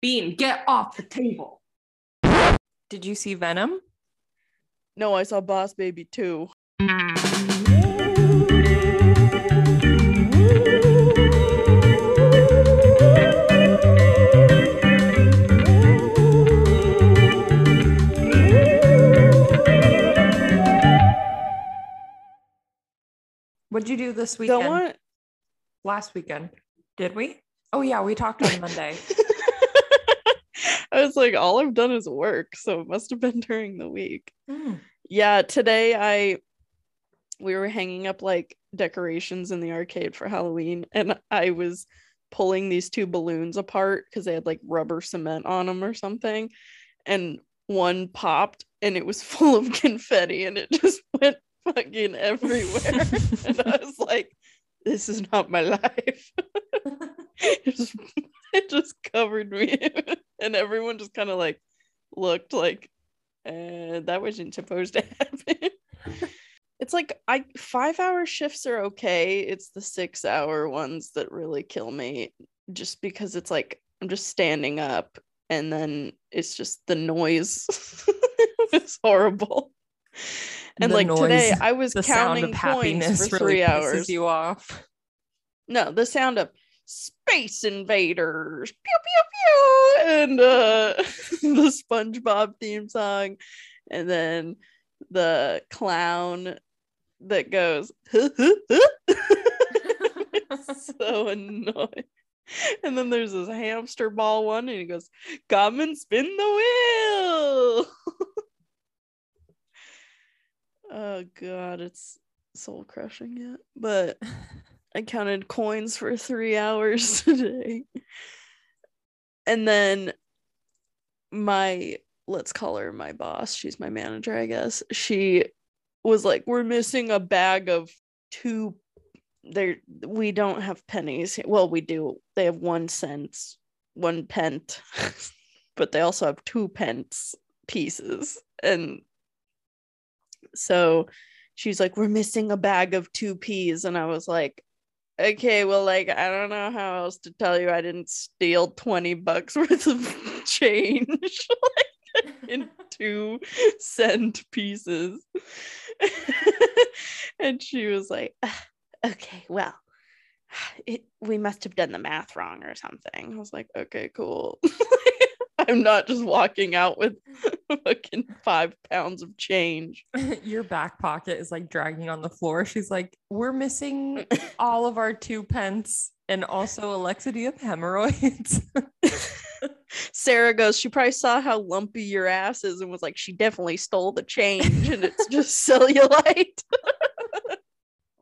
Bean, get off the table. Did you see Venom? No, I saw Boss Baby 2. What'd you do this weekend? Last weekend. Did we? Oh yeah, we talked on Monday. I was like, all I've done is work, so it must have been during the week. Mm. Yeah, today we were hanging up like decorations in the arcade for Halloween, and I was pulling these two balloons apart because they had like rubber cement on them or something, and one popped and it was full of confetti and it just went fucking everywhere. And I was like, this is not my life. It just covered me. And everyone just kind of like looked like that wasn't supposed to happen. It's like 5 hour shifts are okay. It's the 6 hour ones that really kill me, just because it's like I'm just standing up and then it's just the noise. It's horrible. And the like noise, today I was counting points for 3 hours. Pisses you off. No, the sound of Space Invaders, pew pew pew, and the SpongeBob theme song, and then the clown that goes huh, huh, huh. It's so annoying. And then there's this hamster ball one and he goes, come and spin the wheel. Oh god, it's soul crushing. Yet, but I counted coins for 3 hours today. And then my, let's call her my boss, she's my manager I guess, she was like, we're missing a bag of two, there we don't have pennies. Well, we do, they have 1 cent, 1 pence, but they also have 2 pence pieces. And so she's like, we're missing a bag of 2 peas. And I was like, okay, well, like, I don't know how else to tell you. I didn't steal $20 worth of change like, in 2 cent pieces. And she was like, okay, well, we must have done the math wrong or something. I was like, okay, cool. I'm not just walking out with fucking 5 pounds of change. Your back pocket is like dragging on the floor. She's like, we're missing all of our 2 pence and also Alexa, do you have hemorrhoids? Sarah goes, she probably saw how lumpy your ass is and was like, she definitely stole the change and it's just cellulite.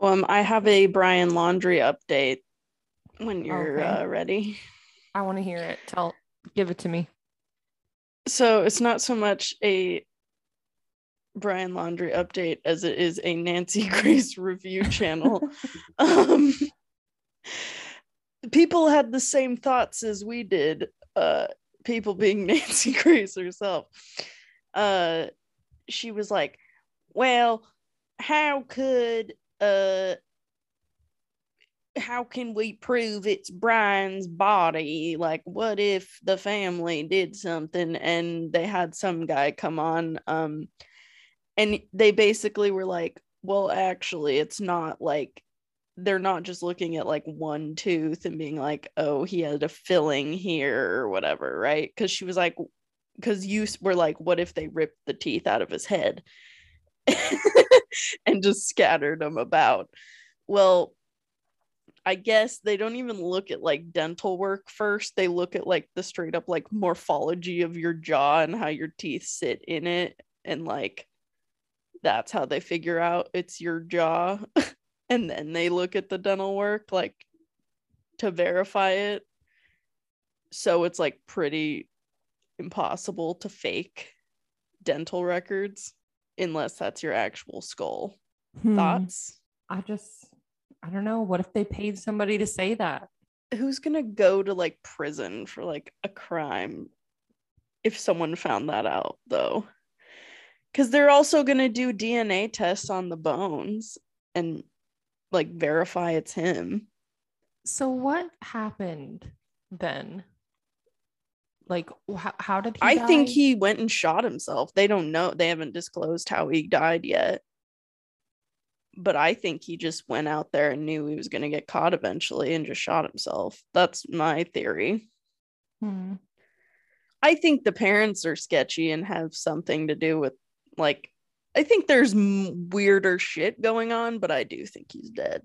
I have a Brian Laundrie update when you're ready. I want to hear it. Give it to me. So it's not so much a Brian Laundrie update as it is a Nancy Grace review channel. People had the same thoughts as we did, people being Nancy Grace herself. She was like, well, how can we prove it's Brian's body? Like, what if the family did something? And they had some guy come on, and they basically were like, well, actually, it's not like, they're not just looking at like one tooth and being like, oh, he had a filling here or whatever, right? Because she was like, because you were like, what if they ripped the teeth out of his head and just scattered them about? Well, I guess they don't even look at like dental work first. They look at like the straight up like morphology of your jaw and how your teeth sit in it. And like, that's how they figure out it's your jaw. And then they look at the dental work like to verify it. So it's like pretty impossible to fake dental records unless that's your actual skull. Thoughts? I don't know. What if they paid somebody to say that? Who's going to go to like prison for like a crime if someone found that out though? Because they're also going to do DNA tests on the bones and like verify it's him. So what happened then? Like, how did he die? Think he went and shot himself. They don't know. They haven't disclosed how he died yet. But I think he just went out there and knew he was going to get caught eventually and just shot himself. That's my theory. Hmm. I think the parents are sketchy and have something to do with, like, I think there's weirder shit going on, but I do think he's dead.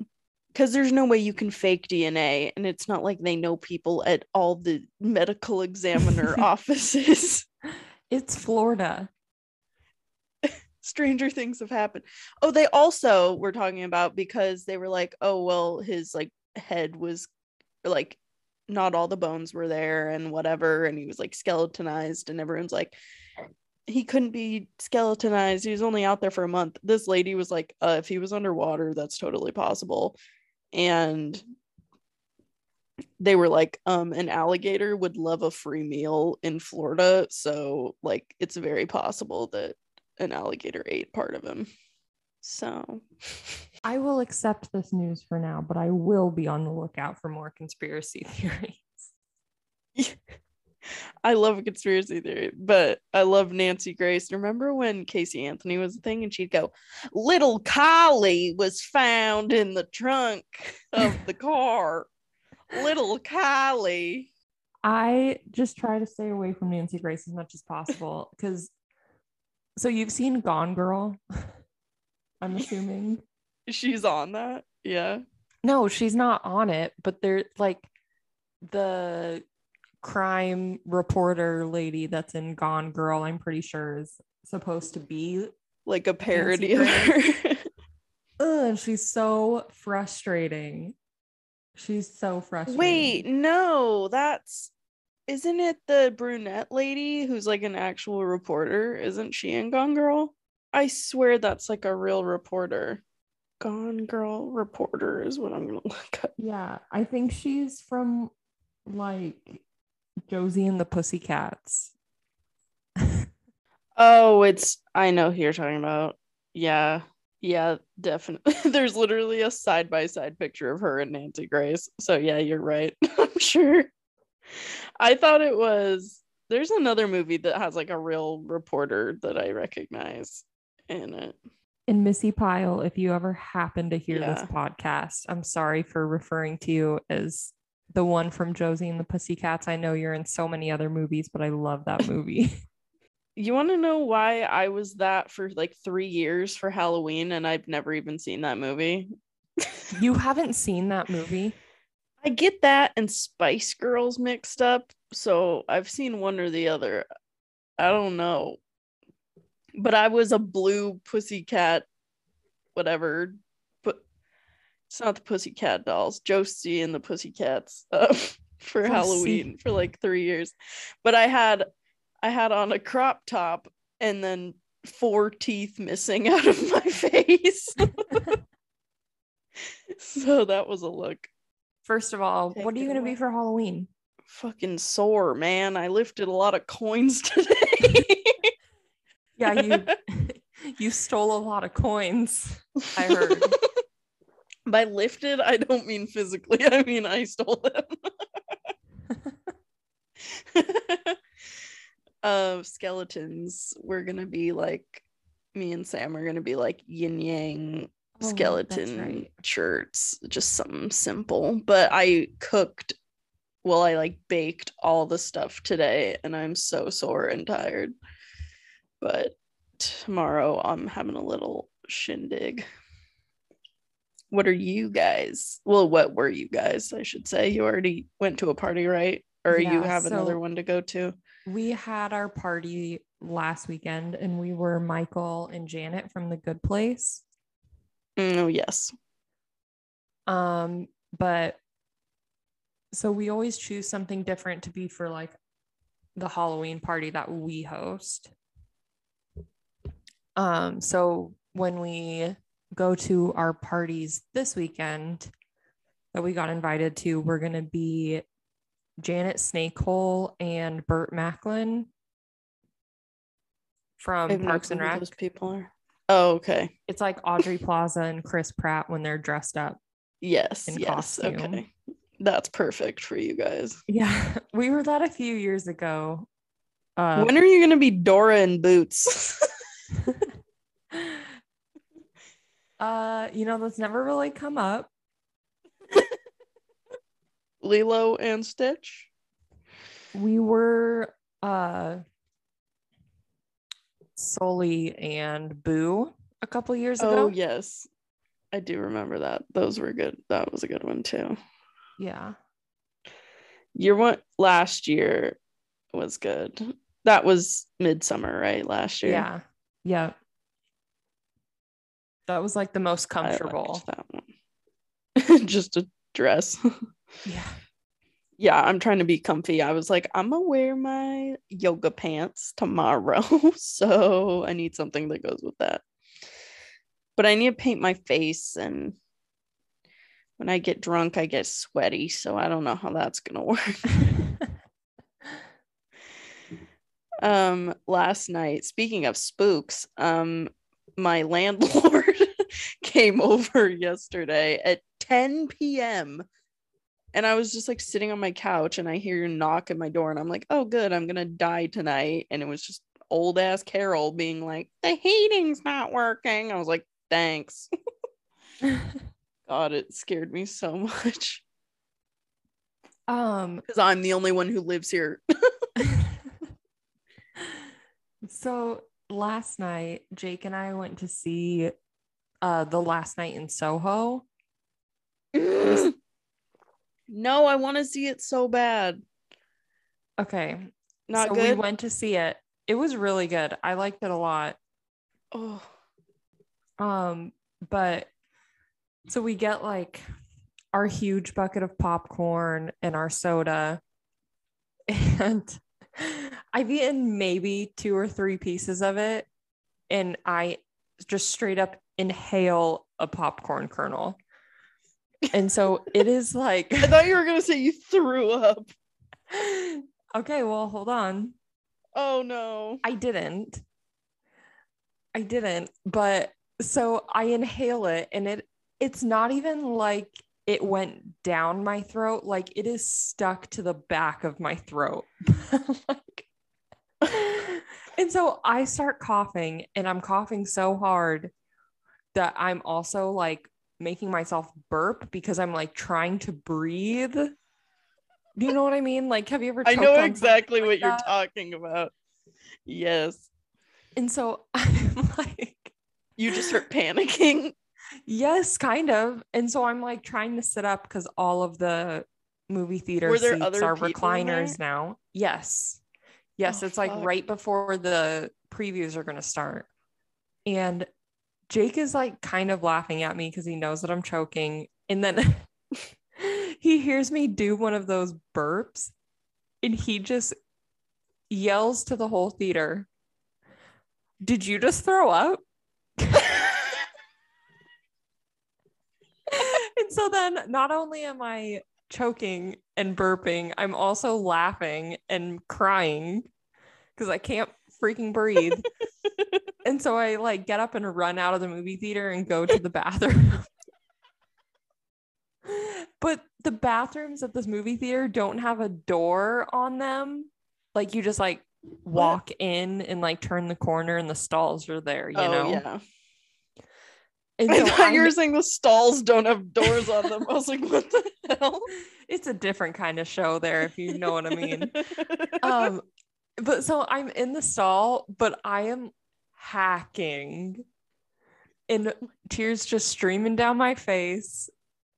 Because there's no way you can fake DNA, and it's not like they know people at all the medical examiner offices. It's Florida. Stranger things have happened. Oh, they also were talking about, because they were like, oh, well, his, like, head was, like, not all the bones were there and whatever, and he was, like, skeletonized, and everyone's like, he couldn't be skeletonized. He was only out there for a month. This lady was like, if he was underwater, that's totally possible. And they were like, an alligator would love a free meal in Florida, so, like, it's very possible that an alligator ate part of him. So I will accept this news for now, but I will be on the lookout for more conspiracy theories. I love a conspiracy theory, but I love Nancy Grace. Remember when Casey Anthony was a thing and she'd go, little Kylie was found in the trunk of the car. Little Kylie. I just try to stay away from Nancy Grace as much as possible, because so you've seen Gone Girl, I'm assuming. She's on that? Yeah. No, she's not on it, but they're like the crime reporter lady that's in Gone Girl, I'm pretty sure, is supposed to be like a parody of her. Ugh, she's so frustrating. She's so frustrating. Wait, no, that's... Isn't it the brunette lady who's like an actual reporter? Isn't she in Gone Girl? I swear that's like a real reporter. Gone Girl reporter is what I'm gonna look up. Yeah, I think she's from like Josie and the Pussycats. Oh, I know who you're talking about. Yeah, definitely. There's literally a side-by-side picture of her and Nancy Grace. So yeah, you're right. I'm sure. I thought it was, there's another movie that has like a real reporter that I recognize in it. And Missy Pyle, if you ever happen to hear this podcast, I'm sorry for referring to you as the one from Josie and the Pussycats. I know you're in so many other movies, but I love that movie. You want to know why I was that for like 3 years for Halloween and I've never even seen that movie? You haven't seen that movie? I get that and Spice Girls mixed up, so I've seen one or the other. I don't know. But I was a blue pussycat, whatever. But it's not the Pussycat Dolls. Josie and the Pussycats for Halloween for like 3 years. But I had on a crop top and then 4 teeth missing out of my face. So that was a look. First of all, what are you going to be for Halloween? Fucking sore, man. I lifted a lot of coins today. Yeah, you stole a lot of coins, I heard. By lifted, I don't mean physically. I mean, I stole them. Skeletons. We're going to be like, me and Sam are going to be like yin-yang skeleton shirts, just something simple. But I cooked, I like baked all the stuff today and I'm so sore and tired, but tomorrow I'm having a little shindig. What were you guys, I should say? You already went to a party, right? Or you have another one to go to? We had our party last weekend and we were Michael and Janet from the Good Place. Oh, yes. But so we always choose something different to be for like the Halloween party that we host. So when we go to our parties this weekend that we got invited to, we're going to be Janet Snakehole and Bert Macklin from Parks and Rec. Those people are. Oh, okay. It's like Audrey Plaza and Chris Pratt when they're dressed up. Yes. In costume. Okay. That's perfect for you guys. Yeah, we were that a few years ago. When are you going to be Dora and Boots? That's never really come up. Lilo and Stitch? We were Sully and Boo a couple years ago. Oh, yes. I do remember that. Those were good. That was a good one, too. Yeah. Your one last year was good. That was Midsommar, right? Last year. Yeah. Yeah. That was like the most comfortable. I liked that one. Just a dress. Yeah. Yeah, I'm trying to be comfy. I was like, I'm gonna wear my yoga pants tomorrow. So I need something that goes with that. But I need to paint my face, and when I get drunk, I get sweaty. So I don't know how that's gonna work. Last night, speaking of spooks, my landlord came over yesterday at 10 p.m. and I was just like sitting on my couch, and I hear a knock at my door, and I'm like, oh good, I'm gonna die tonight. And it was just old ass Carol being like, the heating's not working. I was like, thanks. God, it scared me so much, because I'm the only one who lives here. So last night, Jake and I went to see the Last Night in Soho. No, I want to see it so bad. Okay. Not so good. We went to see it. It was really good. I liked it a lot. Oh. But so we get like our huge bucket of popcorn and our soda, and I've eaten maybe 2 or 3 pieces of it, and I just straight up inhale a popcorn kernel. And so it is like, I thought you were going to say you threw up. Okay, well, hold on. Oh no. I didn't. But so I inhale it, and it's not even like it went down my throat. Like, it is stuck to the back of my throat. Like, and so I start coughing, and I'm coughing so hard that I'm also like making myself burp because I'm like trying to breathe. Do you know what I mean? Like, have you ever? I know exactly what you're talking about. Yes. And so I'm like, you just start panicking. Yes, kind of. And so I'm like trying to sit up because all of the movie theater seats are recliners now. Yes. Oh, it's like right before the previews are going to start. And Jake is like kind of laughing at me because he knows that I'm choking. And then he hears me do one of those burps, and he just yells to the whole theater, "Did you just throw up?" And so then not only am I choking and burping, I'm also laughing and crying because I can't freaking breathe. And so I like get up and run out of the movie theater and go to the bathroom. But the bathrooms at this movie theater don't have a door on them. Like, you just like walk in and like turn the corner, and the stalls are there, you know? Yeah. And so I thought you were saying the stalls don't have doors on them. I was like, what the hell? It's a different kind of show there, if you know what I mean. But so I'm in the stall, but I am hacking, and tears just streaming down my face.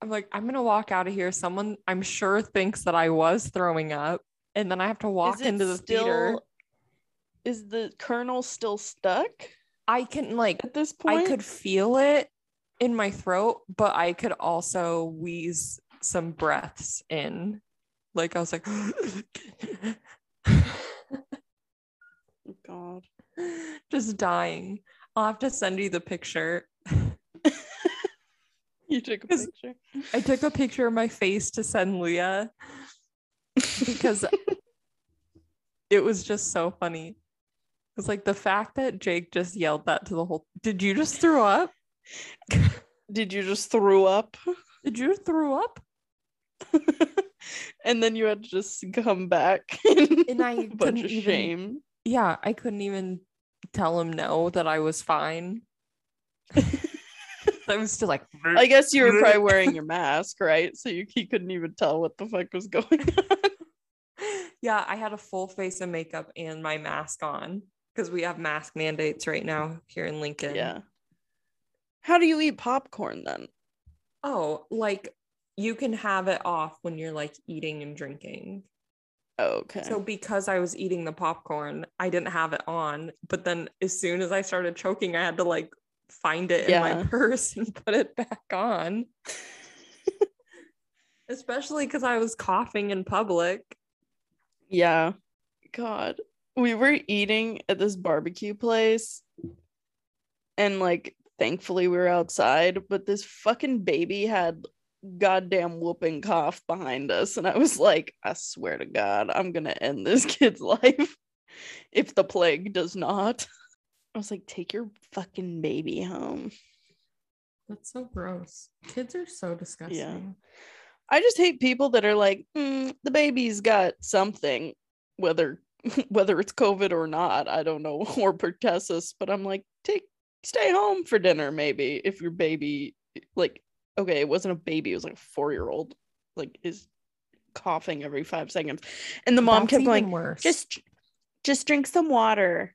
I'm like, I'm going to walk out of here. Someone, I'm sure, thinks that I was throwing up, and then I have to walk into the theater. Is the kernel still stuck? I can, like, at this point, I could feel it in my throat, but I could also wheeze some breaths in. Like, I was like, God, just dying. I'll have to send you the picture. You took a picture? I took a picture of my face to send Leah because it was just so funny. It's like the fact that Jake just yelled that to the whole, "Did you just throw up? Did you just throw up? Did you throw up?" And then you had to just come back in a bunch of shame. Yeah, I couldn't even tell him no, that I was fine. I was still like, I guess you were probably wearing your mask, right? So he couldn't even tell what the fuck was going on. Yeah, I had a full face of makeup and my mask on because we have mask mandates right now here in Lincoln. Yeah. How do you eat popcorn then? Oh, like you can have it off when you're like eating and drinking. Okay. So because I was eating the popcorn, I didn't have it on. But then as soon as I started choking, I had to like find it in my purse and put it back on. Especially because I was coughing in public. Yeah. God. We were eating at this barbecue place. And like, thankfully we were outside. But this fucking baby had goddamn whooping cough behind us. And I was like, I swear to God, I'm going to end this kid's life if the plague does not. I was like, take your fucking baby home. That's so gross. Kids are so disgusting. Yeah. I just hate people that are like, the baby's got something, whether it's COVID or not, I don't know, or pertussis, but I'm like, stay home for dinner maybe if your baby, like, okay, it wasn't a baby, it was like a 4-year-old, like, is coughing every 5 seconds. And the mom kept going, worse. Just drink some water.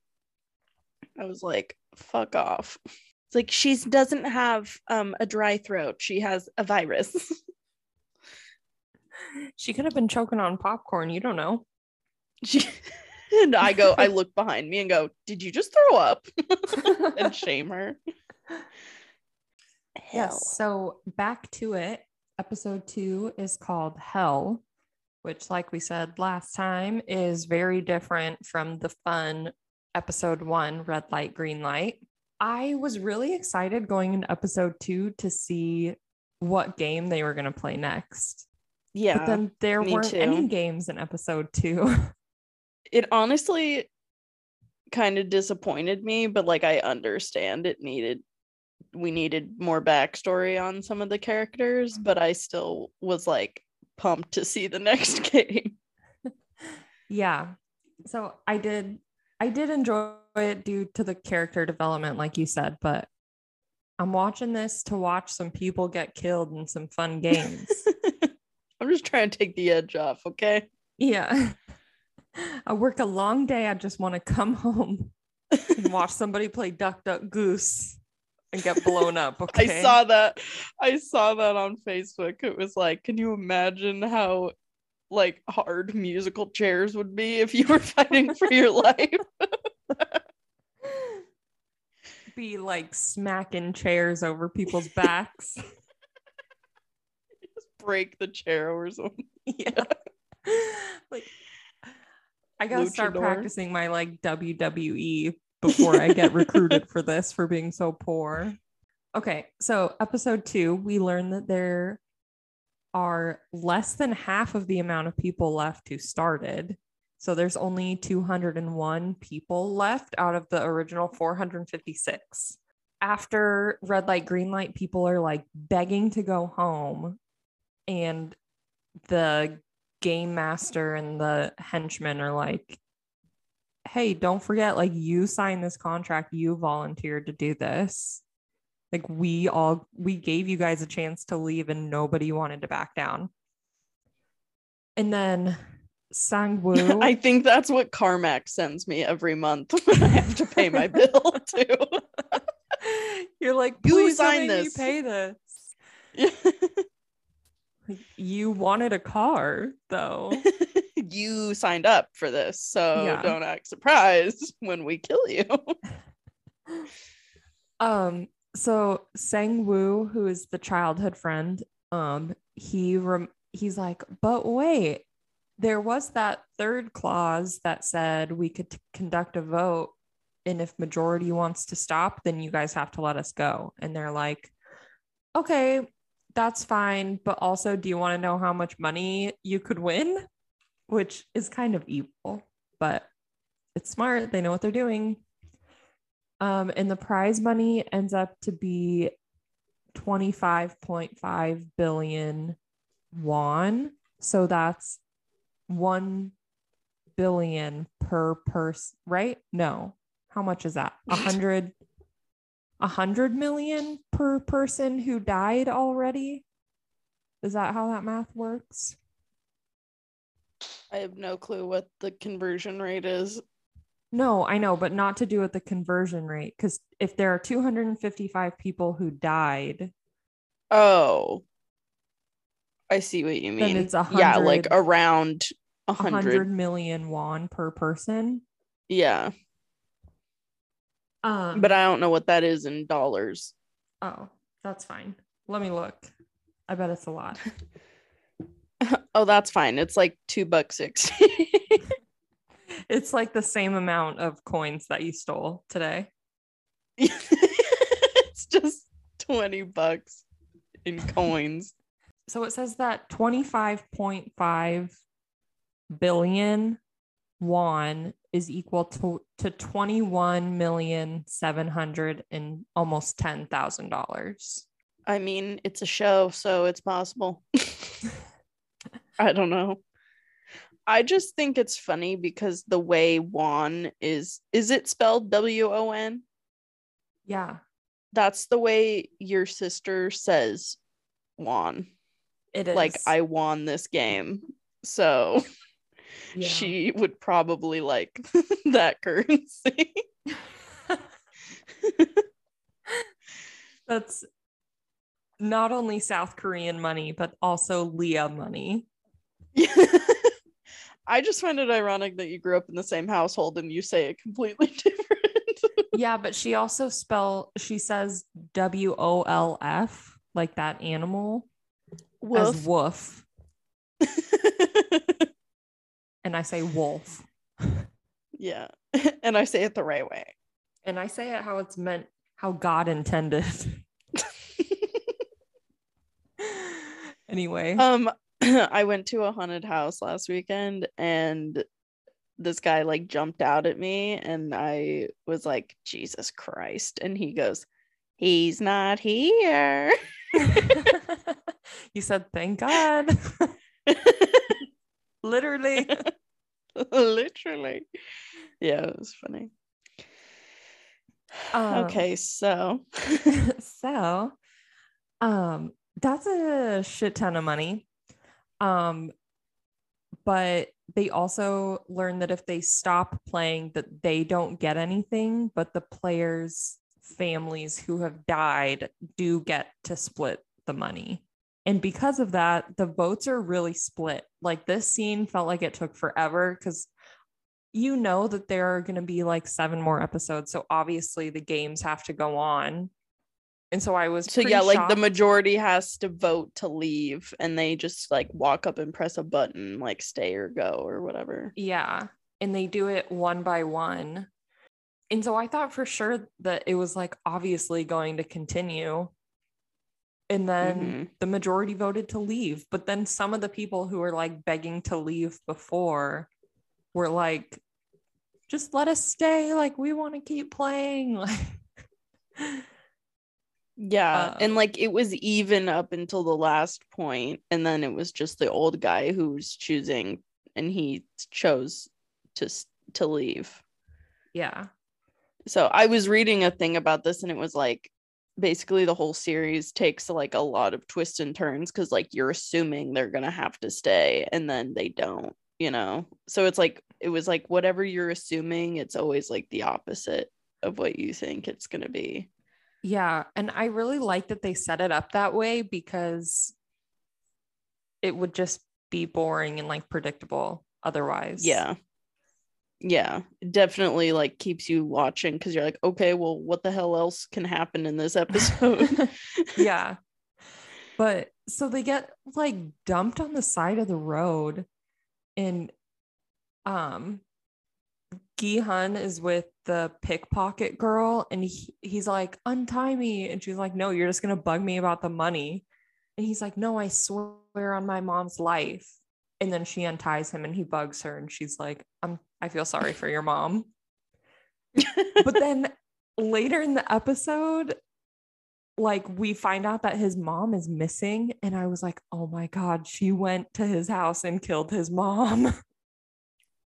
I was like, fuck off. It's like, she doesn't have a dry throat. She has a virus. She could have been choking on popcorn. You don't know. And I look behind me and go, did you just throw up? And shame her. Hell. Yes. So back to it. Episode 2 is called Hell, which, like we said last time, is very different from the fun episode 1, Red Light, Green Light. I was really excited going into episode 2 to see what game they were going to play next. Yeah. But then there weren't any games in episode 2. It honestly kind of disappointed me, but like, I understand we needed more backstory on some of the characters, but I still was like pumped to see the next game. Yeah. So I did enjoy it due to the character development, like you said, but I'm watching this to watch some people get killed in some fun games. I'm just trying to take the edge off, okay? Yeah. I work a long day. I just want to come home and watch somebody play Duck, Duck, Goose and get blown up, okay? I saw that on Facebook. It was like, can you imagine how like hard musical chairs would be if you were fighting for your life? Be like smacking chairs over people's backs. Break the chair or something. Yeah. Like, I gotta start practicing my like WWE before I get recruited for this, for being so poor. Okay, so episode 2, we learn that there are less than half of the amount of people left who started. So there's only 201 people left out of the original 456. After Red Light, Green Light, people are like begging to go home. And the game master and the henchmen are like, hey, don't forget, like, you signed this contract. You volunteered to do this. Like, we gave you guys a chance to leave and nobody wanted to back down. And then Sang Woo. I think that's what Carmack sends me every month when I have to pay my bill too. You're like, please sign this. You pay this. You wanted a car, though. You signed up for this, so yeah. Don't act surprised when we kill you. So Sang Woo, who is the childhood friend, he's like, but wait, there was that third clause that said we could conduct a vote, and if majority wants to stop, then you guys have to let us go. And they're like, okay, that's fine, but also, do you want to know how much money you could win? Which is kind of evil, but it's smart. They know what they're doing. And the prize money ends up to be $25.5 billion won. So that's 1 billion per person, right? No. How much is that? 100 million per person who died already? Is that how that math works? I have no clue what the conversion rate is. No, I know, but not to do with the conversion rate, because if there are 255 people who died. Oh, I see what you mean. Then it's 100, yeah, like around 100 million won per person. Yeah. But I don't know what that is in dollars. Oh, that's fine. Let me look. I bet it's a lot. Oh, that's fine. It's like $2.60. It's like the same amount of coins that you stole today. It's just $20 in coins. So it says that 25.5 billion won is equal to $21,700,000 and almost $10,000. I mean, it's a show, so it's possible. I don't know. I just think it's funny because the way won is it spelled WON? Yeah. That's the way your sister says won. It is. Like, I won this game. So yeah. She would probably like that currency. That's not only South Korean money, but also Leah money. I just find it ironic that you grew up in the same household and you say it completely different. Yeah, but she also she says WOLF, like that animal, woof. As woof. And I say wolf. Yeah. And I say it the right way. And I say it how it's meant, how God intended. Anyway. I went to a haunted house last weekend and this guy like jumped out at me and I was like, Jesus Christ. And he goes, he's not here. You said, thank God. Literally. Literally. Yeah, it was funny. Okay, so. So, that's a shit ton of money. But they also learn that if they stop playing, that they don't get anything, but the players' families who have died do get to split the money. And because of that, the votes are really split. Like, this scene felt like it took forever because you know that there are going to be like 7 more episodes. So obviously the games have to go on. And so I was shocked. The majority has to vote to leave and they just like walk up and press a button, like stay or go or whatever. Yeah. And they do it one by one. And so I thought for sure that it was like obviously going to continue. And then the majority voted to leave. But then some of the people who were like begging to leave before were like, just let us stay. Like, we want to keep playing. Like, yeah. And like, it was even up until the last point. And then it was just the old guy who was choosing and he chose to leave. Yeah. So I was reading a thing about this and it was like, basically the whole series takes like a lot of twists and turns because like you're assuming they're gonna have to stay and then they don't, you know, so it's like it was like whatever you're assuming, it's always like the opposite of what you think it's gonna be. Yeah. And I really like that they set it up that way because it would just be boring and like predictable otherwise. Yeah, definitely like keeps you watching because you're like, okay, well, what the hell else can happen in this episode? Yeah. But so they get like dumped on the side of the road and Gi-hun is with the pickpocket girl and he's like, untie me. And she's like, no, you're just going to bug me about the money. And he's like, no, I swear on my mom's life. And then she unties him and he bugs her and she's like, I feel sorry for your mom. But then later in the episode, like we find out that his mom is missing. And I was like, oh my God, she went to his house and killed his mom.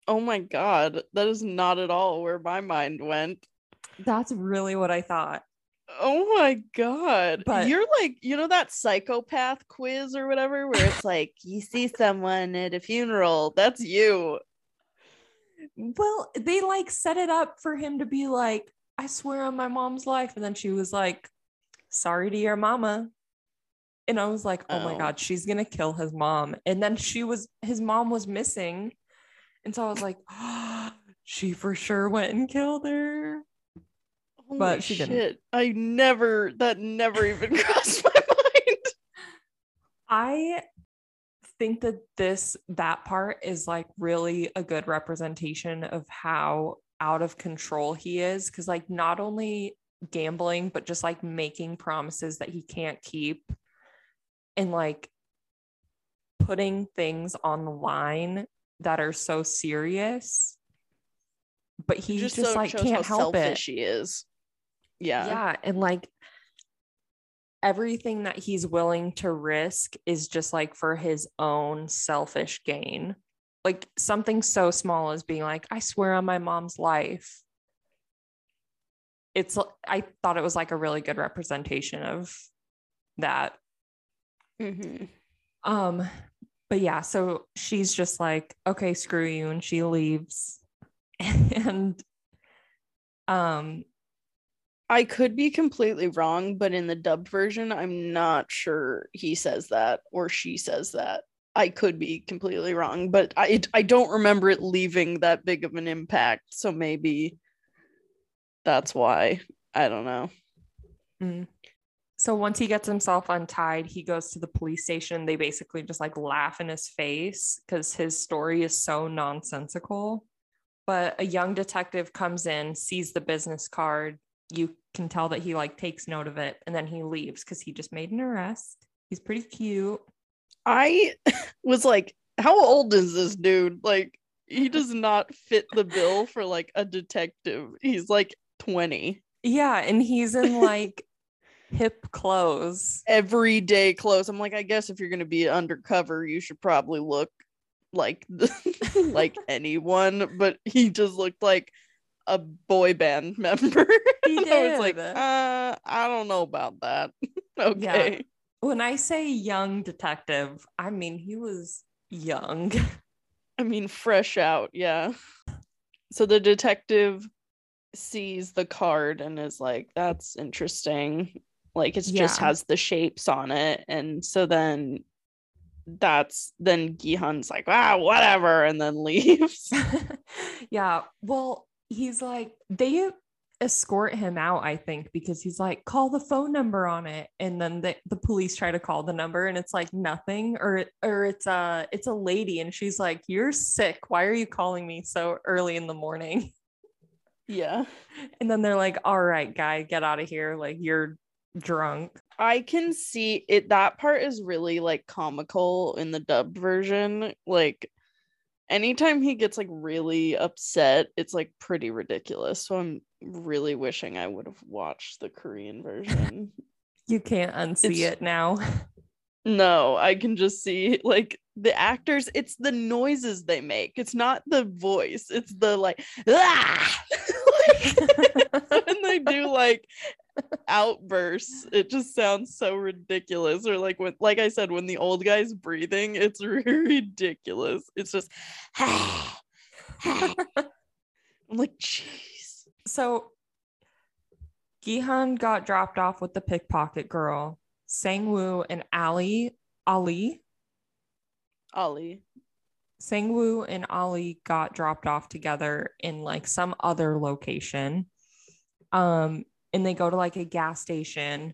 Oh my God. That is not at all where my mind went. That's really what I thought. Oh my God. But you're like, you know, that psychopath quiz or whatever, where it's like, you see someone at a funeral, that's you. Well, they like set it up for him to be like, I swear on my mom's life. And then she was like, sorry to your mama. And I was like, oh my God, she's going to kill his mom. And then his mom was missing. And so I was like, oh, she for sure went and killed her. Holy but she shit. Didn't. That never even crossed my mind. I think that that part is like really a good representation of how out of control he is. Cause like not only gambling, but just like making promises that he can't keep and like putting things on the line that are so serious, but he just like can't help it. She is. Yeah. And like everything that he's willing to risk is just like for his own selfish gain. Like something so small as being like, I swear on my mom's life. I thought it was like a really good representation of that. Mm-hmm. But yeah, so she's just like, okay, screw you. And she leaves. And I could be completely wrong, but in the dubbed version, I'm not sure he says that or she says that. I could be completely wrong, but I don't remember it leaving that big of an impact. So maybe that's why. I don't know. Mm. So once he gets himself untied, he goes to the police station. They basically just like laugh in his face because his story is so nonsensical. But a young detective comes in, sees the business card. You can tell that he like takes note of it, and then he leaves because he just made an arrest. He's pretty cute. I was like, how old is this dude? Like, he does not fit the bill for like a detective. He's like 20. Yeah, and he's in like hip clothes, everyday clothes. I'm like, I guess if you're gonna be undercover, you should probably look like like anyone, but he just looked like a boy band member. He did. I was like, I don't know about that. Okay. Yeah. When I say young detective, I mean he was young. I mean fresh out. Yeah. So the detective sees the card and is like, that's interesting. Like it just has the shapes on it. And so then Gi-hun's like, whatever, and then leaves. Yeah. Well, he's like, they escort him out, I think, because he's like, call the phone number on it. And then the police try to call the number and it's like nothing, or it's a lady and she's like, you're sick. Why are you calling me so early in the morning? Yeah. And then they're like, all right, guy, get out of here. Like you're drunk. I can see it. That part is really like comical in the dubbed version. Like anytime he gets like really upset, it's like pretty ridiculous. So I'm really wishing I would have watched the Korean version. You can't unsee it now. No, I can just see like the actors. It's the noises they make. It's not the voice. It's the like, ah! When they do like outbursts, it just sounds so ridiculous. Or like when, like I said, when the old guy's breathing, it's ridiculous. It's just I'm like, jeez. So Gi-hun got dropped off with the pickpocket girl, Sang Woo and Ali. Sang Woo and Ali got dropped off together in like some other location. And they go to like a gas station,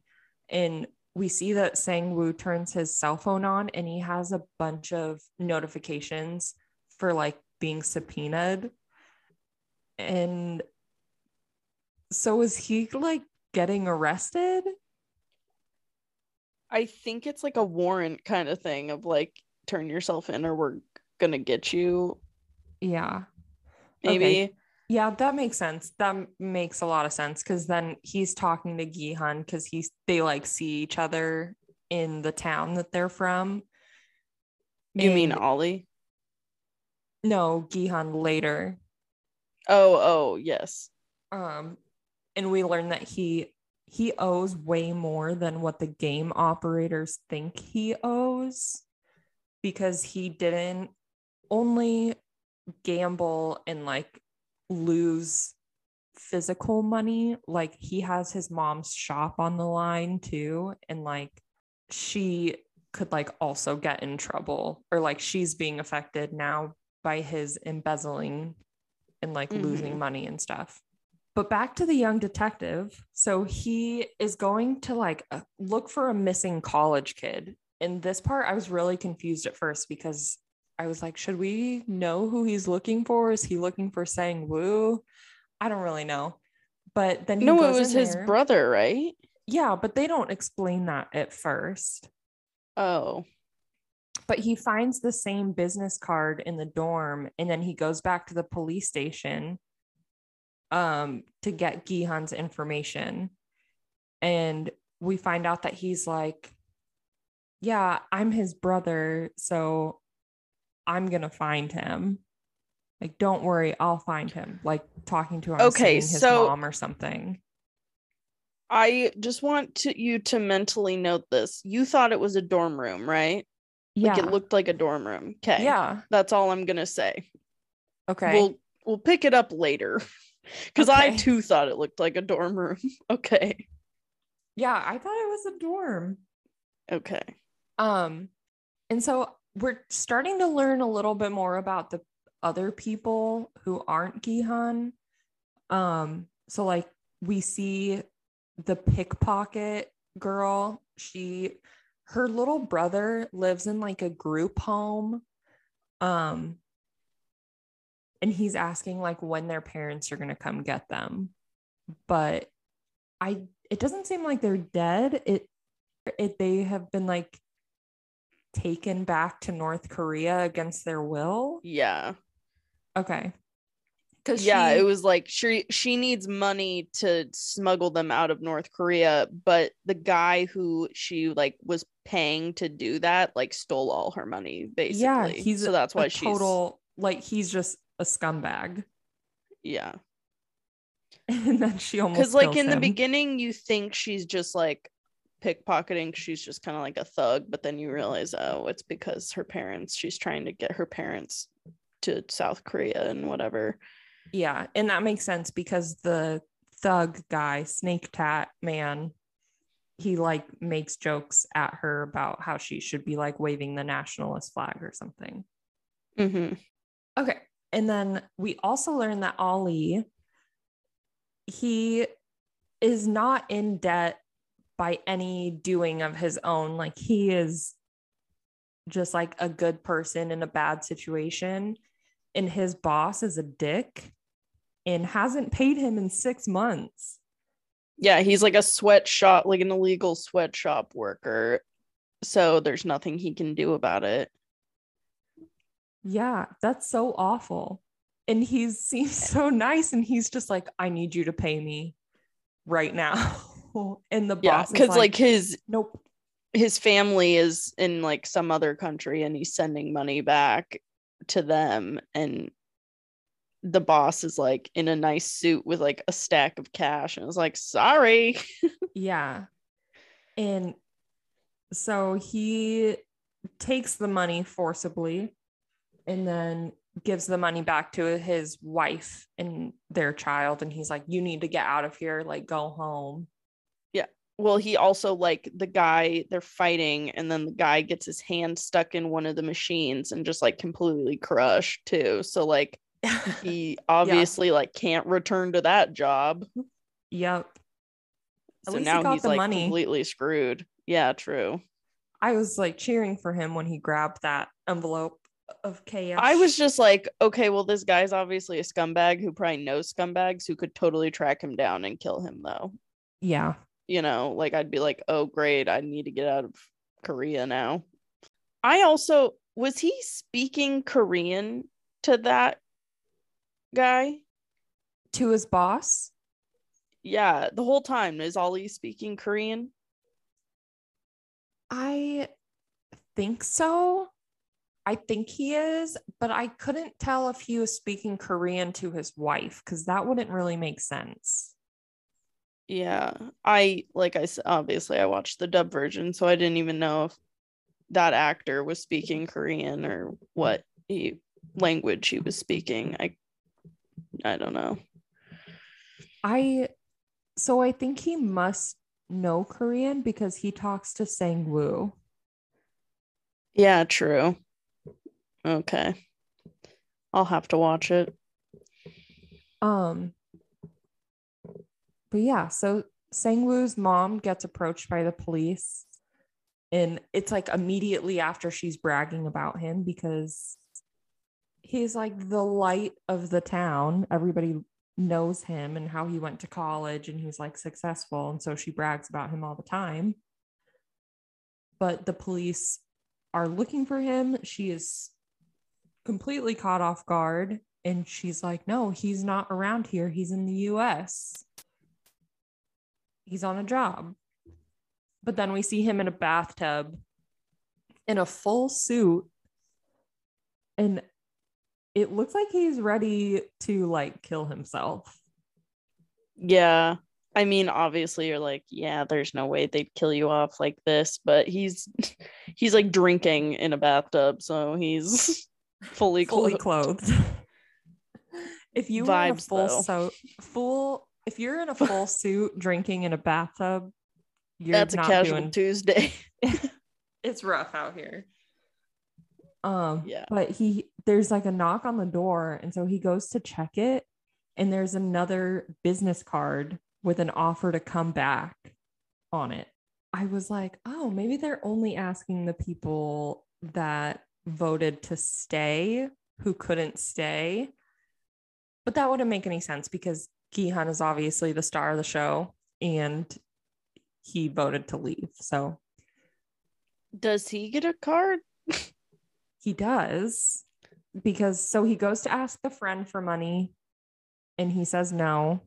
and we see that Sang Woo turns his cell phone on and he has a bunch of notifications for like being subpoenaed. And so is he like getting arrested? I think it's like a warrant kind of thing of like, turn yourself in or we're gonna get you. Yeah. Maybe. Okay. Yeah, that makes sense. That makes a lot of sense, because then he's talking to Gi-hun because they like see each other in the town that they're from. You mean Ollie? No, Gi-hun later. Oh, yes. And we learn that he owes way more than what the game operators think he owes, because he didn't only gamble and like lose physical money. Like, he has his mom's shop on the line too, and like she could like also get in trouble, or like she's being affected now by his embezzling and like losing money and stuff. But back to the young detective. So he is going to like look for a missing college kid. In this part, I was really confused at first, because I was like, should we know who he's looking for? Is he looking for Sang Woo? I don't really know. But then no, it was his brother, right? Yeah, but they don't explain that at first. Oh. But he finds the same business card in the dorm, and then he goes back to the police station to get Gi-hun's information. And we find out that he's like, yeah, I'm his brother, so I'm gonna find him. Like, don't worry, I'll find him. Like, talking to him, okay, his mom or something. I just want you to mentally note this. You thought it was a dorm room, right? Yeah. Like, it looked like a dorm room. Okay. Yeah. That's all I'm gonna say. Okay. We'll pick it up later, because okay. I too thought it looked like a dorm room. Okay. Yeah, I thought it was a dorm. Okay. And so we're starting to learn a little bit more about the other people who aren't Gi-hun. So like we see the pickpocket girl. Her little brother lives in like a group home. And he's asking like when their parents are going to come get them. But it doesn't seem like they're dead. They have been like taken back to North Korea against their will. Yeah. Okay. Because it was like she needs money to smuggle them out of North Korea, but the guy who she like was paying to do that like stole all her money basically. Yeah, that's why she's total, like, he's just a scumbag. Yeah. And then she almost because like in the beginning you think she's just like pickpocketing, she's just kind of like a thug, but then you realize, oh, it's because she's trying to get her parents to South Korea and whatever. Yeah, and that makes sense, because the thug guy, snake tat man, he like makes jokes at her about how she should be like waving the nationalist flag or something. Okay. And then we also learn that Ollie, he is not in debt by any doing of his own. Like, he is just like a good person in a bad situation, and his boss is a dick and hasn't paid him in 6 months. Yeah, he's like a sweatshop, like an illegal sweatshop worker, so there's nothing he can do about it. Yeah, that's so awful. And he seems so nice, and he's just like, I need you to pay me right now. And the boss, because like his nope, his family is in like some other country, and he's sending money back to them, and the boss is like in a nice suit with like a stack of cash, and I was like, sorry. Yeah. And so he takes the money forcibly and then gives the money back to his wife and their child, and he's like, you need to get out of here, like, go home. Well, he also, like, the guy, they're fighting, and then the guy gets his hand stuck in one of the machines and just, like, completely crushed, too. So, like, he obviously, like, can't return to that job. Yep. So at least now he got he's, the like, money. Completely screwed. Yeah, true. I was, like, cheering for him when he grabbed that envelope of chaos. I was just like, okay, well, this guy's obviously a scumbag who probably knows scumbags who could totally track him down and kill him, though. Yeah. You know, like, I'd be like, oh, great, I need to get out of Korea now. I also, was he speaking Korean to that guy? to his boss? Yeah, the whole time. Is Ollie speaking Korean? I think so. I think he is, but I couldn't tell if he was speaking Korean to his wife because that wouldn't really make sense. Yeah, I watched the dub version, so I didn't even know if that actor was speaking Korean or what language he was speaking. I don't know. So I think he must know Korean because he talks to Sang Woo. Yeah, true. Okay, I'll have to watch it. But yeah, so Sang Woo's mom gets approached by the police, and it's like immediately after she's bragging about him because he's like the light of the town. Everybody knows him and how he went to college and he's like successful, and so she brags about him all the time. But the police are looking for him. She is completely caught off guard, and she's like, no, he's not around here, he's in the US, he's on a job. But then we see him in a bathtub in a full suit, and it looks like he's ready to like kill himself. Yeah, I mean, obviously you're like, yeah, there's no way they'd kill you off like this, but he's like drinking in a bathtub, so he's fully clothed. If you're in a full suit drinking in a bathtub, that's not a casual Tuesday. It's rough out here. Yeah. But there's like a knock on the door, and so he goes to check it, and there's another business card with an offer to come back on it. I was like, oh, maybe they're only asking the people that voted to stay who couldn't stay, but that wouldn't make any sense because Gi-hun is obviously the star of the show and he voted to leave. So does he get a card? He does, because so he goes to ask the friend for money and he says no.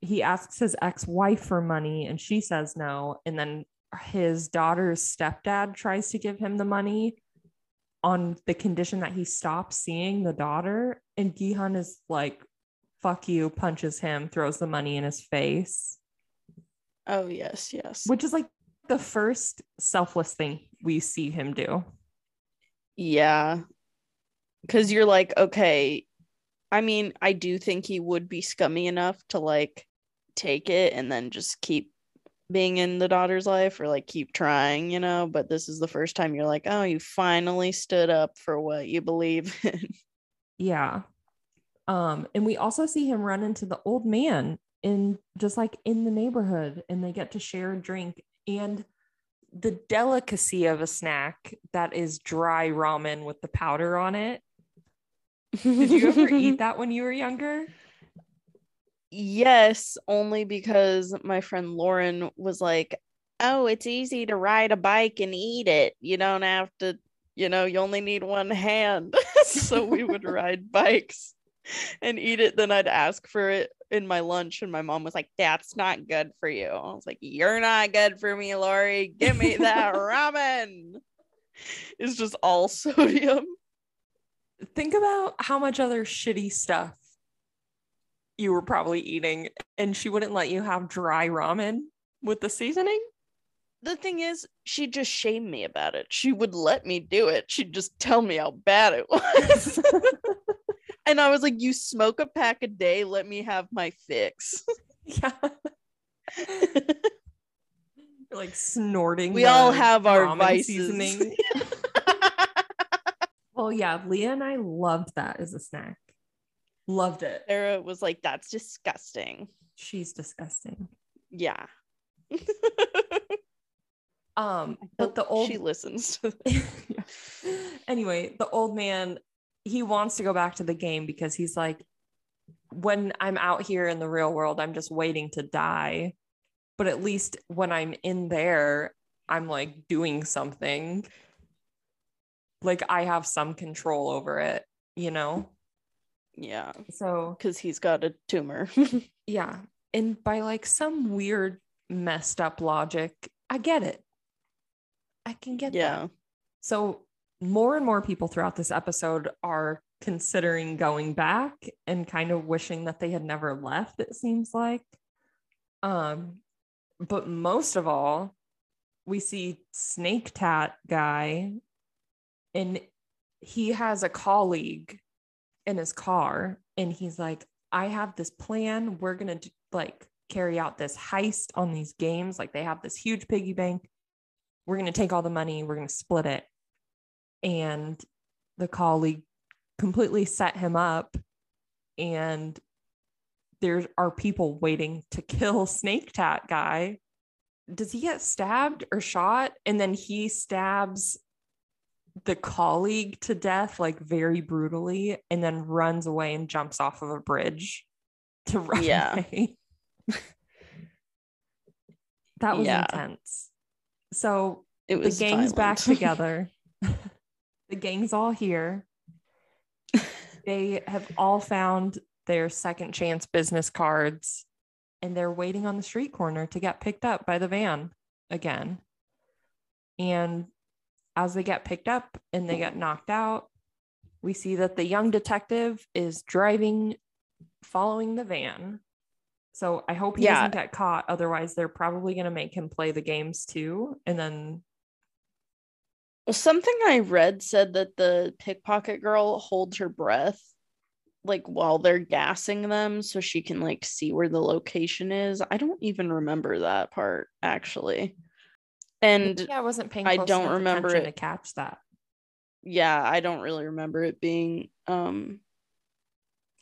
He asks his ex-wife for money and she says no, and then his daughter's stepdad tries to give him the money on the condition that he stops seeing the daughter, and Gi-hun is like, fuck you, punches him, throws the money in his face. Oh, yes, which is like the first selfless thing we see him do. Yeah, because you're like, okay, I mean, I do think he would be scummy enough to like take it and then just keep being in the daughter's life or like keep trying, you know, but this is the first time you're like, oh, you finally stood up for what you believe in. Yeah. And we also see him run into the old man in the neighborhood, and they get to share a drink and the delicacy of a snack that is dry ramen with the powder on it. Did you ever eat that when you were younger? Yes, only because my friend Lauren was like, oh, it's easy to ride a bike and eat it. You don't have to, you know, you only need one hand. So we would ride bikes and eat it. Then I'd ask for it in my lunch, and my mom was like, that's not good for you. I was like, you're not good for me, Lori. Give me that ramen. It's just all sodium. Think about how much other shitty stuff you were probably eating, and she wouldn't let you have dry ramen with the seasoning. The thing is, she just shamed me about it. She would let me do it. She'd just tell me how bad it was. And I was like, you smoke a pack a day, let me have my fix. Yeah. Like snorting. We all have our vices. Seasoning. Well, yeah, Leah and I loved that as a snack. Loved it. Sarah was like, that's disgusting. She's disgusting. Yeah. But she listens to this. Yeah. Anyway, the old man, he wants to go back to the game because he's like, when I'm out here in the real world, I'm just waiting to die. But at least when I'm in there, I'm like doing something. Like I have some control over it, you know? Yeah. So because he's got a tumor. Yeah. And by like some weird messed up logic, I get it. I can get that. So more and more people throughout this episode are considering going back and kind of wishing that they had never left, it seems like. But most of all, we see Snake Tat guy, and he has a colleague in his car, and he's like, I have this plan. We're going to like carry out this heist on these games. Like, they have this huge piggy bank. We're going to take all the money. We're going to split it. And the colleague completely set him up, and there are people waiting to kill Snake Tat guy. Does he get stabbed or shot? And then he stabs the colleague to death, like very brutally, and then runs away and jumps off of a bridge to run away. That was intense. So it was the gang's violent. Back together. The gang's all here. They have all found their second chance business cards, and they're waiting on the street corner to get picked up by the van again. And as they get picked up and they get knocked out, we see that the young detective is driving, following the van. So I hope he doesn't get caught. Otherwise, they're probably going to make him play the games too. And then... something I read said that the pickpocket girl holds her breath like while they're gassing them so she can like see where the location is. I don't even remember that part, actually. And yeah, I wasn't paying close attention to catch that. Yeah, I don't really remember it being oh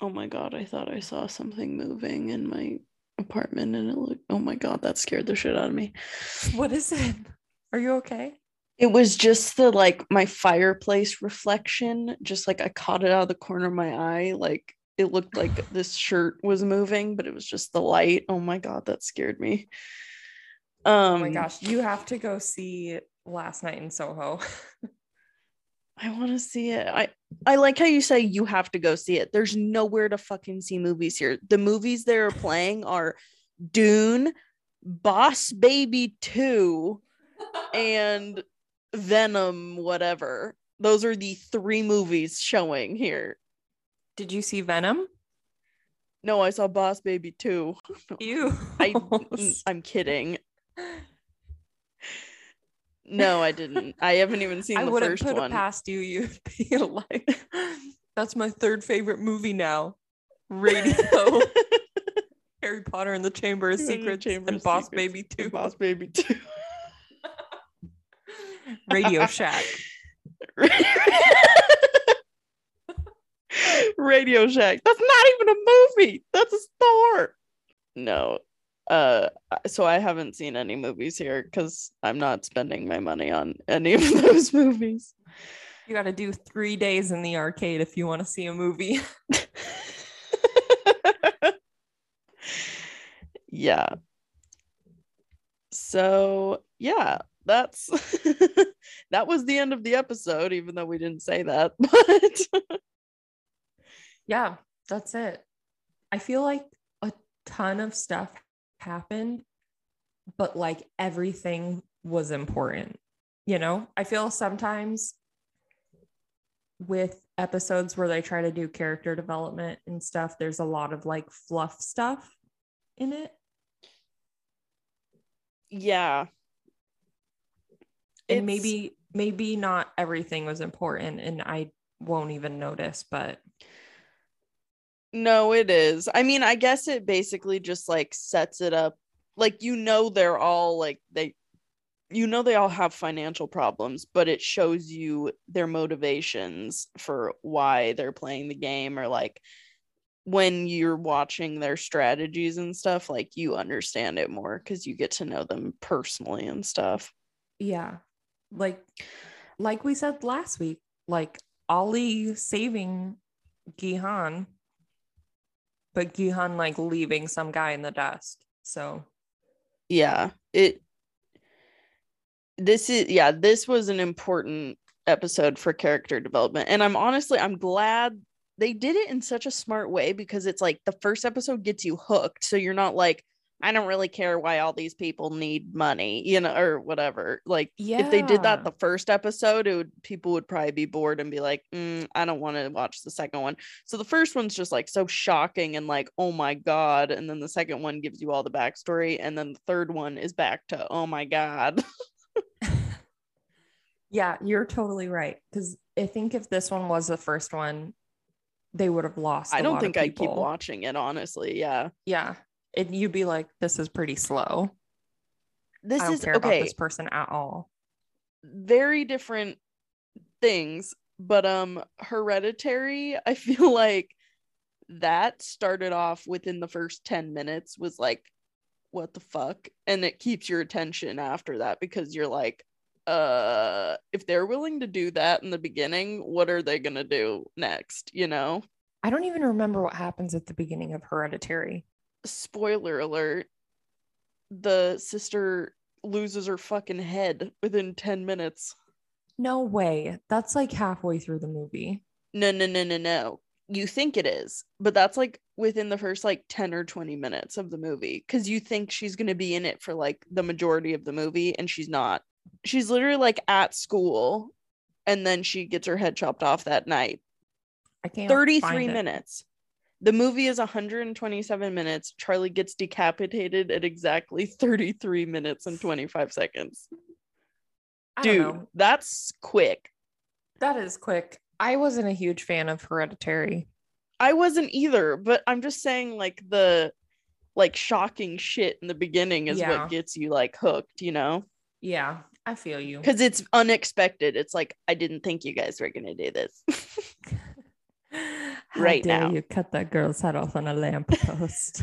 my god, I thought I saw something moving in my apartment, and it looked, oh my god, that scared the shit out of me. What is it? Are you okay? It was just the like my fireplace reflection, just like I caught it out of the corner of my eye. Like it looked like this shirt was moving, but it was just the light. Oh my god, that scared me. Oh my gosh, you have to go see Last Night in Soho. I want to see it. I like how you say you have to go see it. There's nowhere to fucking see movies here. The movies they are playing are Dune, Boss Baby 2, and Venom, whatever. Those are the three movies showing here. Did you see Venom? No, I saw Boss Baby 2. Ew. I'm kidding. No, I didn't. I haven't even seen the first one. I wouldn't put it past you. You'd be like, that's my third favorite movie now. Radio, Harry Potter and the Chamber of Secrets, and Boss Baby 2. Boss Baby 2. Radio Shack. Radio Shack. That's not even a movie. That's a store. No. So I haven't seen any movies here because I'm not spending my money on any of those movies. You got to do 3 days in the arcade if you want to see a movie. Yeah. So, yeah. That's that was the end of the episode, even though we didn't say that, but yeah, that's it. I feel like a ton of stuff happened, but like everything was important, you know? I feel sometimes with episodes where they try to do character development and stuff, there's a lot of like fluff stuff in it. Yeah. And maybe not everything was important, and I won't even notice, but no, it is. I mean, I guess it basically just like sets it up. Like, you know, they're all like, they all have financial problems, but it shows you their motivations for why they're playing the game, or like when you're watching their strategies and stuff, like you understand it more because you get to know them personally and stuff. Yeah. Like we said last week, like Ollie saving Gi-hun, but Gi-hun like leaving some guy in the dust. So yeah, this was an important episode for character development. And I'm glad they did it in such a smart way, because it's like the first episode gets you hooked. So you're not like, I don't really care why all these people need money, you know, or whatever. Like, yeah. If they did that the first episode, people would probably be bored and be like, I don't want to watch the second one. So the first one's just like so shocking and like, oh my God. And then the second one gives you all the backstory. And then the third one is back to, oh my God. Yeah, you're totally right. Because I think if this one was the first one, they would have lost. I don't think I'd keep watching it, honestly. Yeah. Yeah. And you'd be like, this is pretty slow. This is okay. I don't care about this person at all. Very different things, but Hereditary, I feel like that started off within the first 10 minutes was like, what the fuck? And it keeps your attention after that, because you're like, if they're willing to do that in the beginning, what are they gonna do next, you know? I don't even remember what happens at the beginning of Hereditary. Spoiler alert, the sister loses her fucking head within 10 minutes. No way. That's like halfway through the movie. No. You think it is, but that's like within the first like 10 or 20 minutes of the movie, because you think she's going to be in it for like the majority of the movie, and she's not. She's literally like at school, and then she gets her head chopped off that night. I can't 33 minutes. The movie is 127 minutes. Charlie gets decapitated at exactly 33 minutes and 25 seconds. Dude, that's quick. That is quick. I wasn't a huge fan of Hereditary. I wasn't either, but I'm just saying like the like shocking shit in the beginning is what gets you like hooked, you know? Yeah, I feel you. Because it's unexpected. It's like, I didn't think you guys were going to do this. Right now. You cut that girl's head off on a lamppost.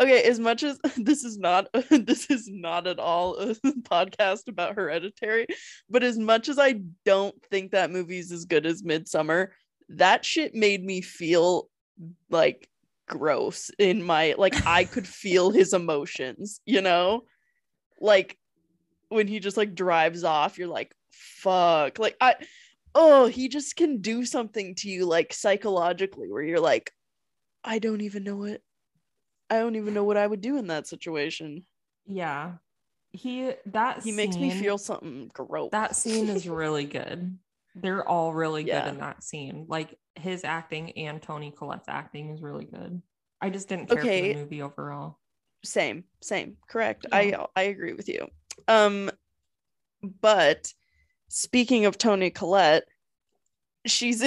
Okay, as much as this is not at all a podcast about Hereditary, but as much as I don't think that movie's as good as Midsommar, that shit made me feel like gross in my like I could feel his emotions, you know? Like when he just like drives off, you're like, fuck. Like he just can do something to you like psychologically where you're like, I don't even know what I would do in that situation. Yeah. He makes me feel something gross. That scene is really good. They're all really good in that scene. Like his acting and Tony Collette's acting is really good. I just didn't care for the movie overall. Same. Correct. Yeah. I agree with you. But speaking of Toni Collette, she's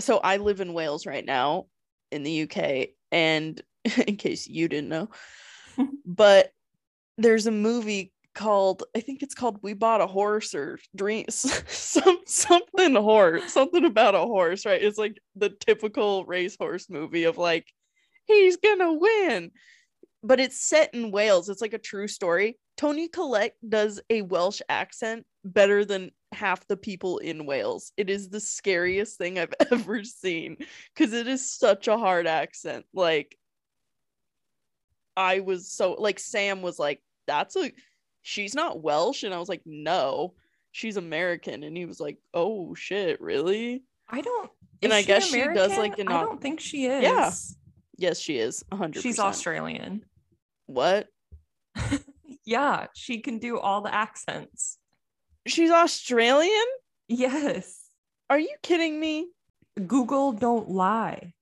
so I live in Wales right now in the UK, and in case you didn't know, but there's a movie called, I think it's called We Bought a Horse or something about a horse, right? It's like the typical racehorse movie of like, he's gonna win. But it's set in Wales. It's like a true story. Toni Collette does a Welsh accent better than half the people in Wales. It is the scariest thing I've ever seen, because it is such a hard accent. Like, I was so like, Sam was like, she's not Welsh. And I was like, no, she's American. And he was like, oh shit, really? I guess American? She does like an. I don't think she is. Yeah. Yes, she is. 100%. She's Australian. What? Yeah, she can do all the accents. She's Australian? Yes. Are you kidding me? Google don't lie.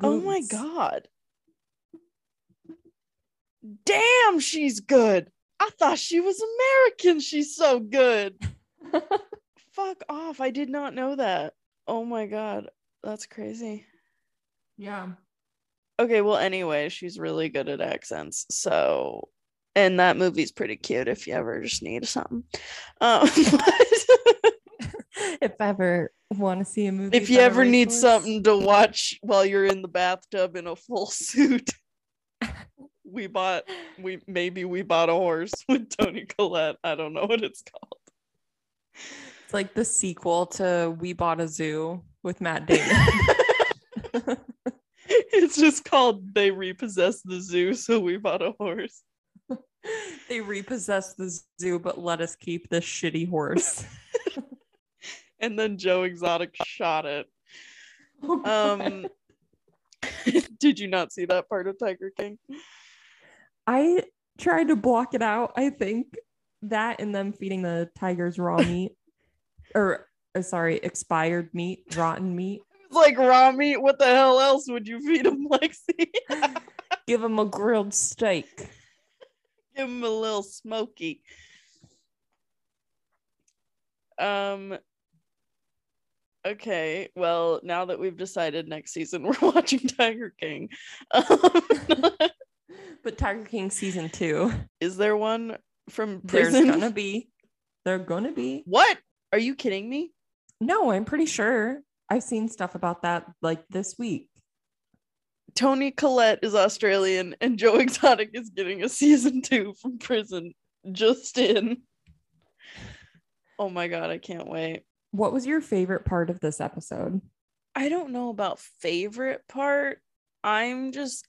Oh my God. Damn, she's good. I thought she was American. She's so good. Fuck off. I did not know that. Oh my God. That's crazy. Yeah. Okay, well, anyway, she's really good at accents, so, and that movie's pretty cute if you ever just need something. If I ever want to see a movie. If you ever need something to watch while you're in the bathtub in a full suit, we bought a horse with Toni Collette. I don't know what it's called. It's like the sequel to We Bought a Zoo with Matt Damon. It's just called They Repossessed the Zoo, So We Bought a Horse. They repossessed the zoo, but let us keep this shitty horse. And then Joe Exotic shot it. Did you not see that part of Tiger King? I tried to block it out. I think that and them feeding the tigers raw meat or expired meat, rotten meat. Like raw meat, what the hell else would you feed them, Lexi? Give them a grilled steak. Give them a little smoky. Okay, well, now that we've decided next season we're watching Tiger King. But Tiger King season 2. Is there one from prison? There's gonna be. They're gonna be. What? Are you kidding me? No, I'm pretty sure. I've seen stuff about that like this week. Tony Collette is Australian and Joe Exotic is getting a season 2 from prison. Just in. Oh my God, I can't wait. What was your favorite part of this episode? I don't know about favorite part. I'm just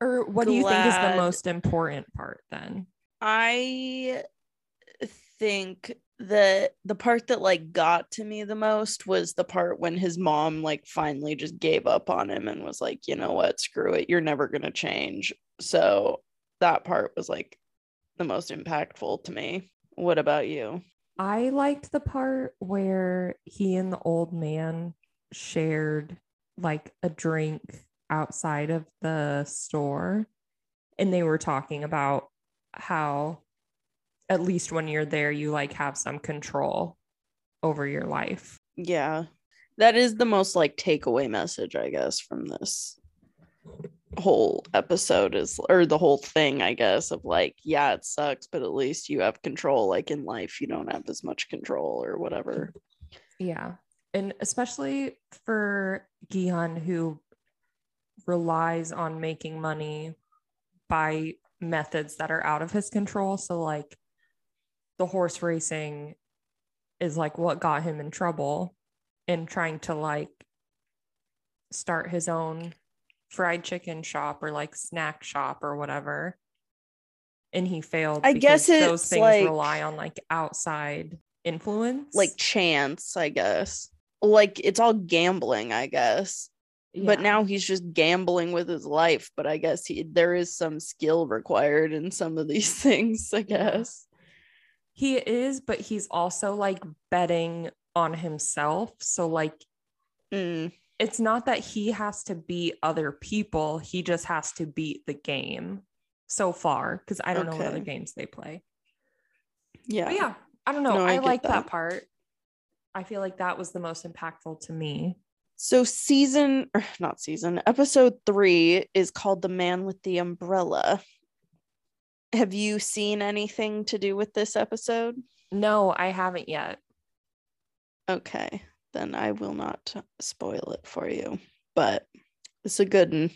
Or what glad. Do you think is the most important part then? I think that the part that like got to me the most was the part when his mom like finally just gave up on him and was like, you know what, screw it, you're never gonna change. So that part was like the most impactful to me. What about you? I liked the part where he and the old man shared like a drink outside of the store, and they were talking about how at least when you're there you like have some control over your life. Yeah, that is the most like takeaway message I guess from this whole episode is, or the whole thing I guess, of like, yeah, it sucks, but at least you have control. Like in life you don't have as much control or whatever. Yeah, and especially for Gi-hun, who relies on making money by methods that are out of his control. So like the horse racing is like what got him in trouble, and trying to like start his own fried chicken shop or like snack shop or whatever, and he failed. I guess those things like, rely on like outside influence, like chance, I guess, like it's all gambling, I guess. Yeah. But now he's just gambling with his life, but I guess there is some skill required in some of these things, I guess. He is, but he's also like betting on himself, so like it's not that he has to beat other people, he just has to beat the game so far, because I don't know what other games they play. Yeah. But yeah, I don't know. No, I like that part. I feel like that was the most impactful to me. So episode 3 is called The Man with the Umbrella. Have you seen anything to do with this episode? No, I haven't yet. Okay, then I will not spoil it for you, but it's a good one.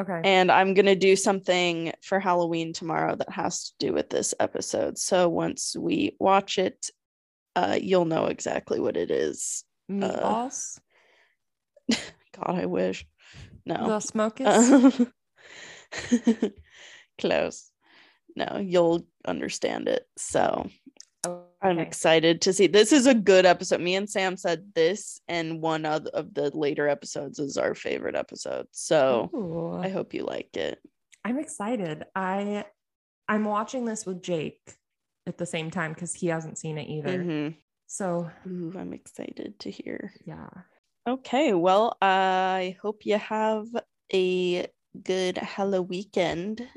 Okay. And I'm going to do something for Halloween tomorrow that has to do with this episode. So once we watch it, you'll know exactly what it is. Meatballs? God, I wish. No. The smoke is close. No, you'll understand it. So okay. I'm excited to see. This is a good episode. Me and Sam said this, and one of the later episodes is our favorite episode. So ooh. I hope you like it. I'm excited. I'm watching this with Jake at the same time because he hasn't seen it either. Mm-hmm. So ooh, I'm excited to hear. Yeah. Okay. Well, I hope you have a good Halloween weekend.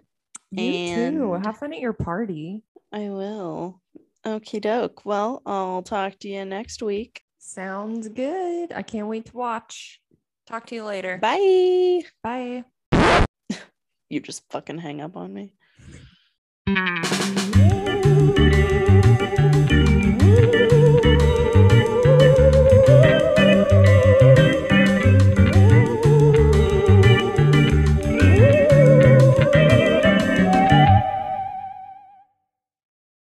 You too. Have fun at your party. I will. Okie doke. Well, I'll talk to you next week. Sounds good. I can't wait to watch. Talk to you later. Bye. Bye. You just fucking hang up on me.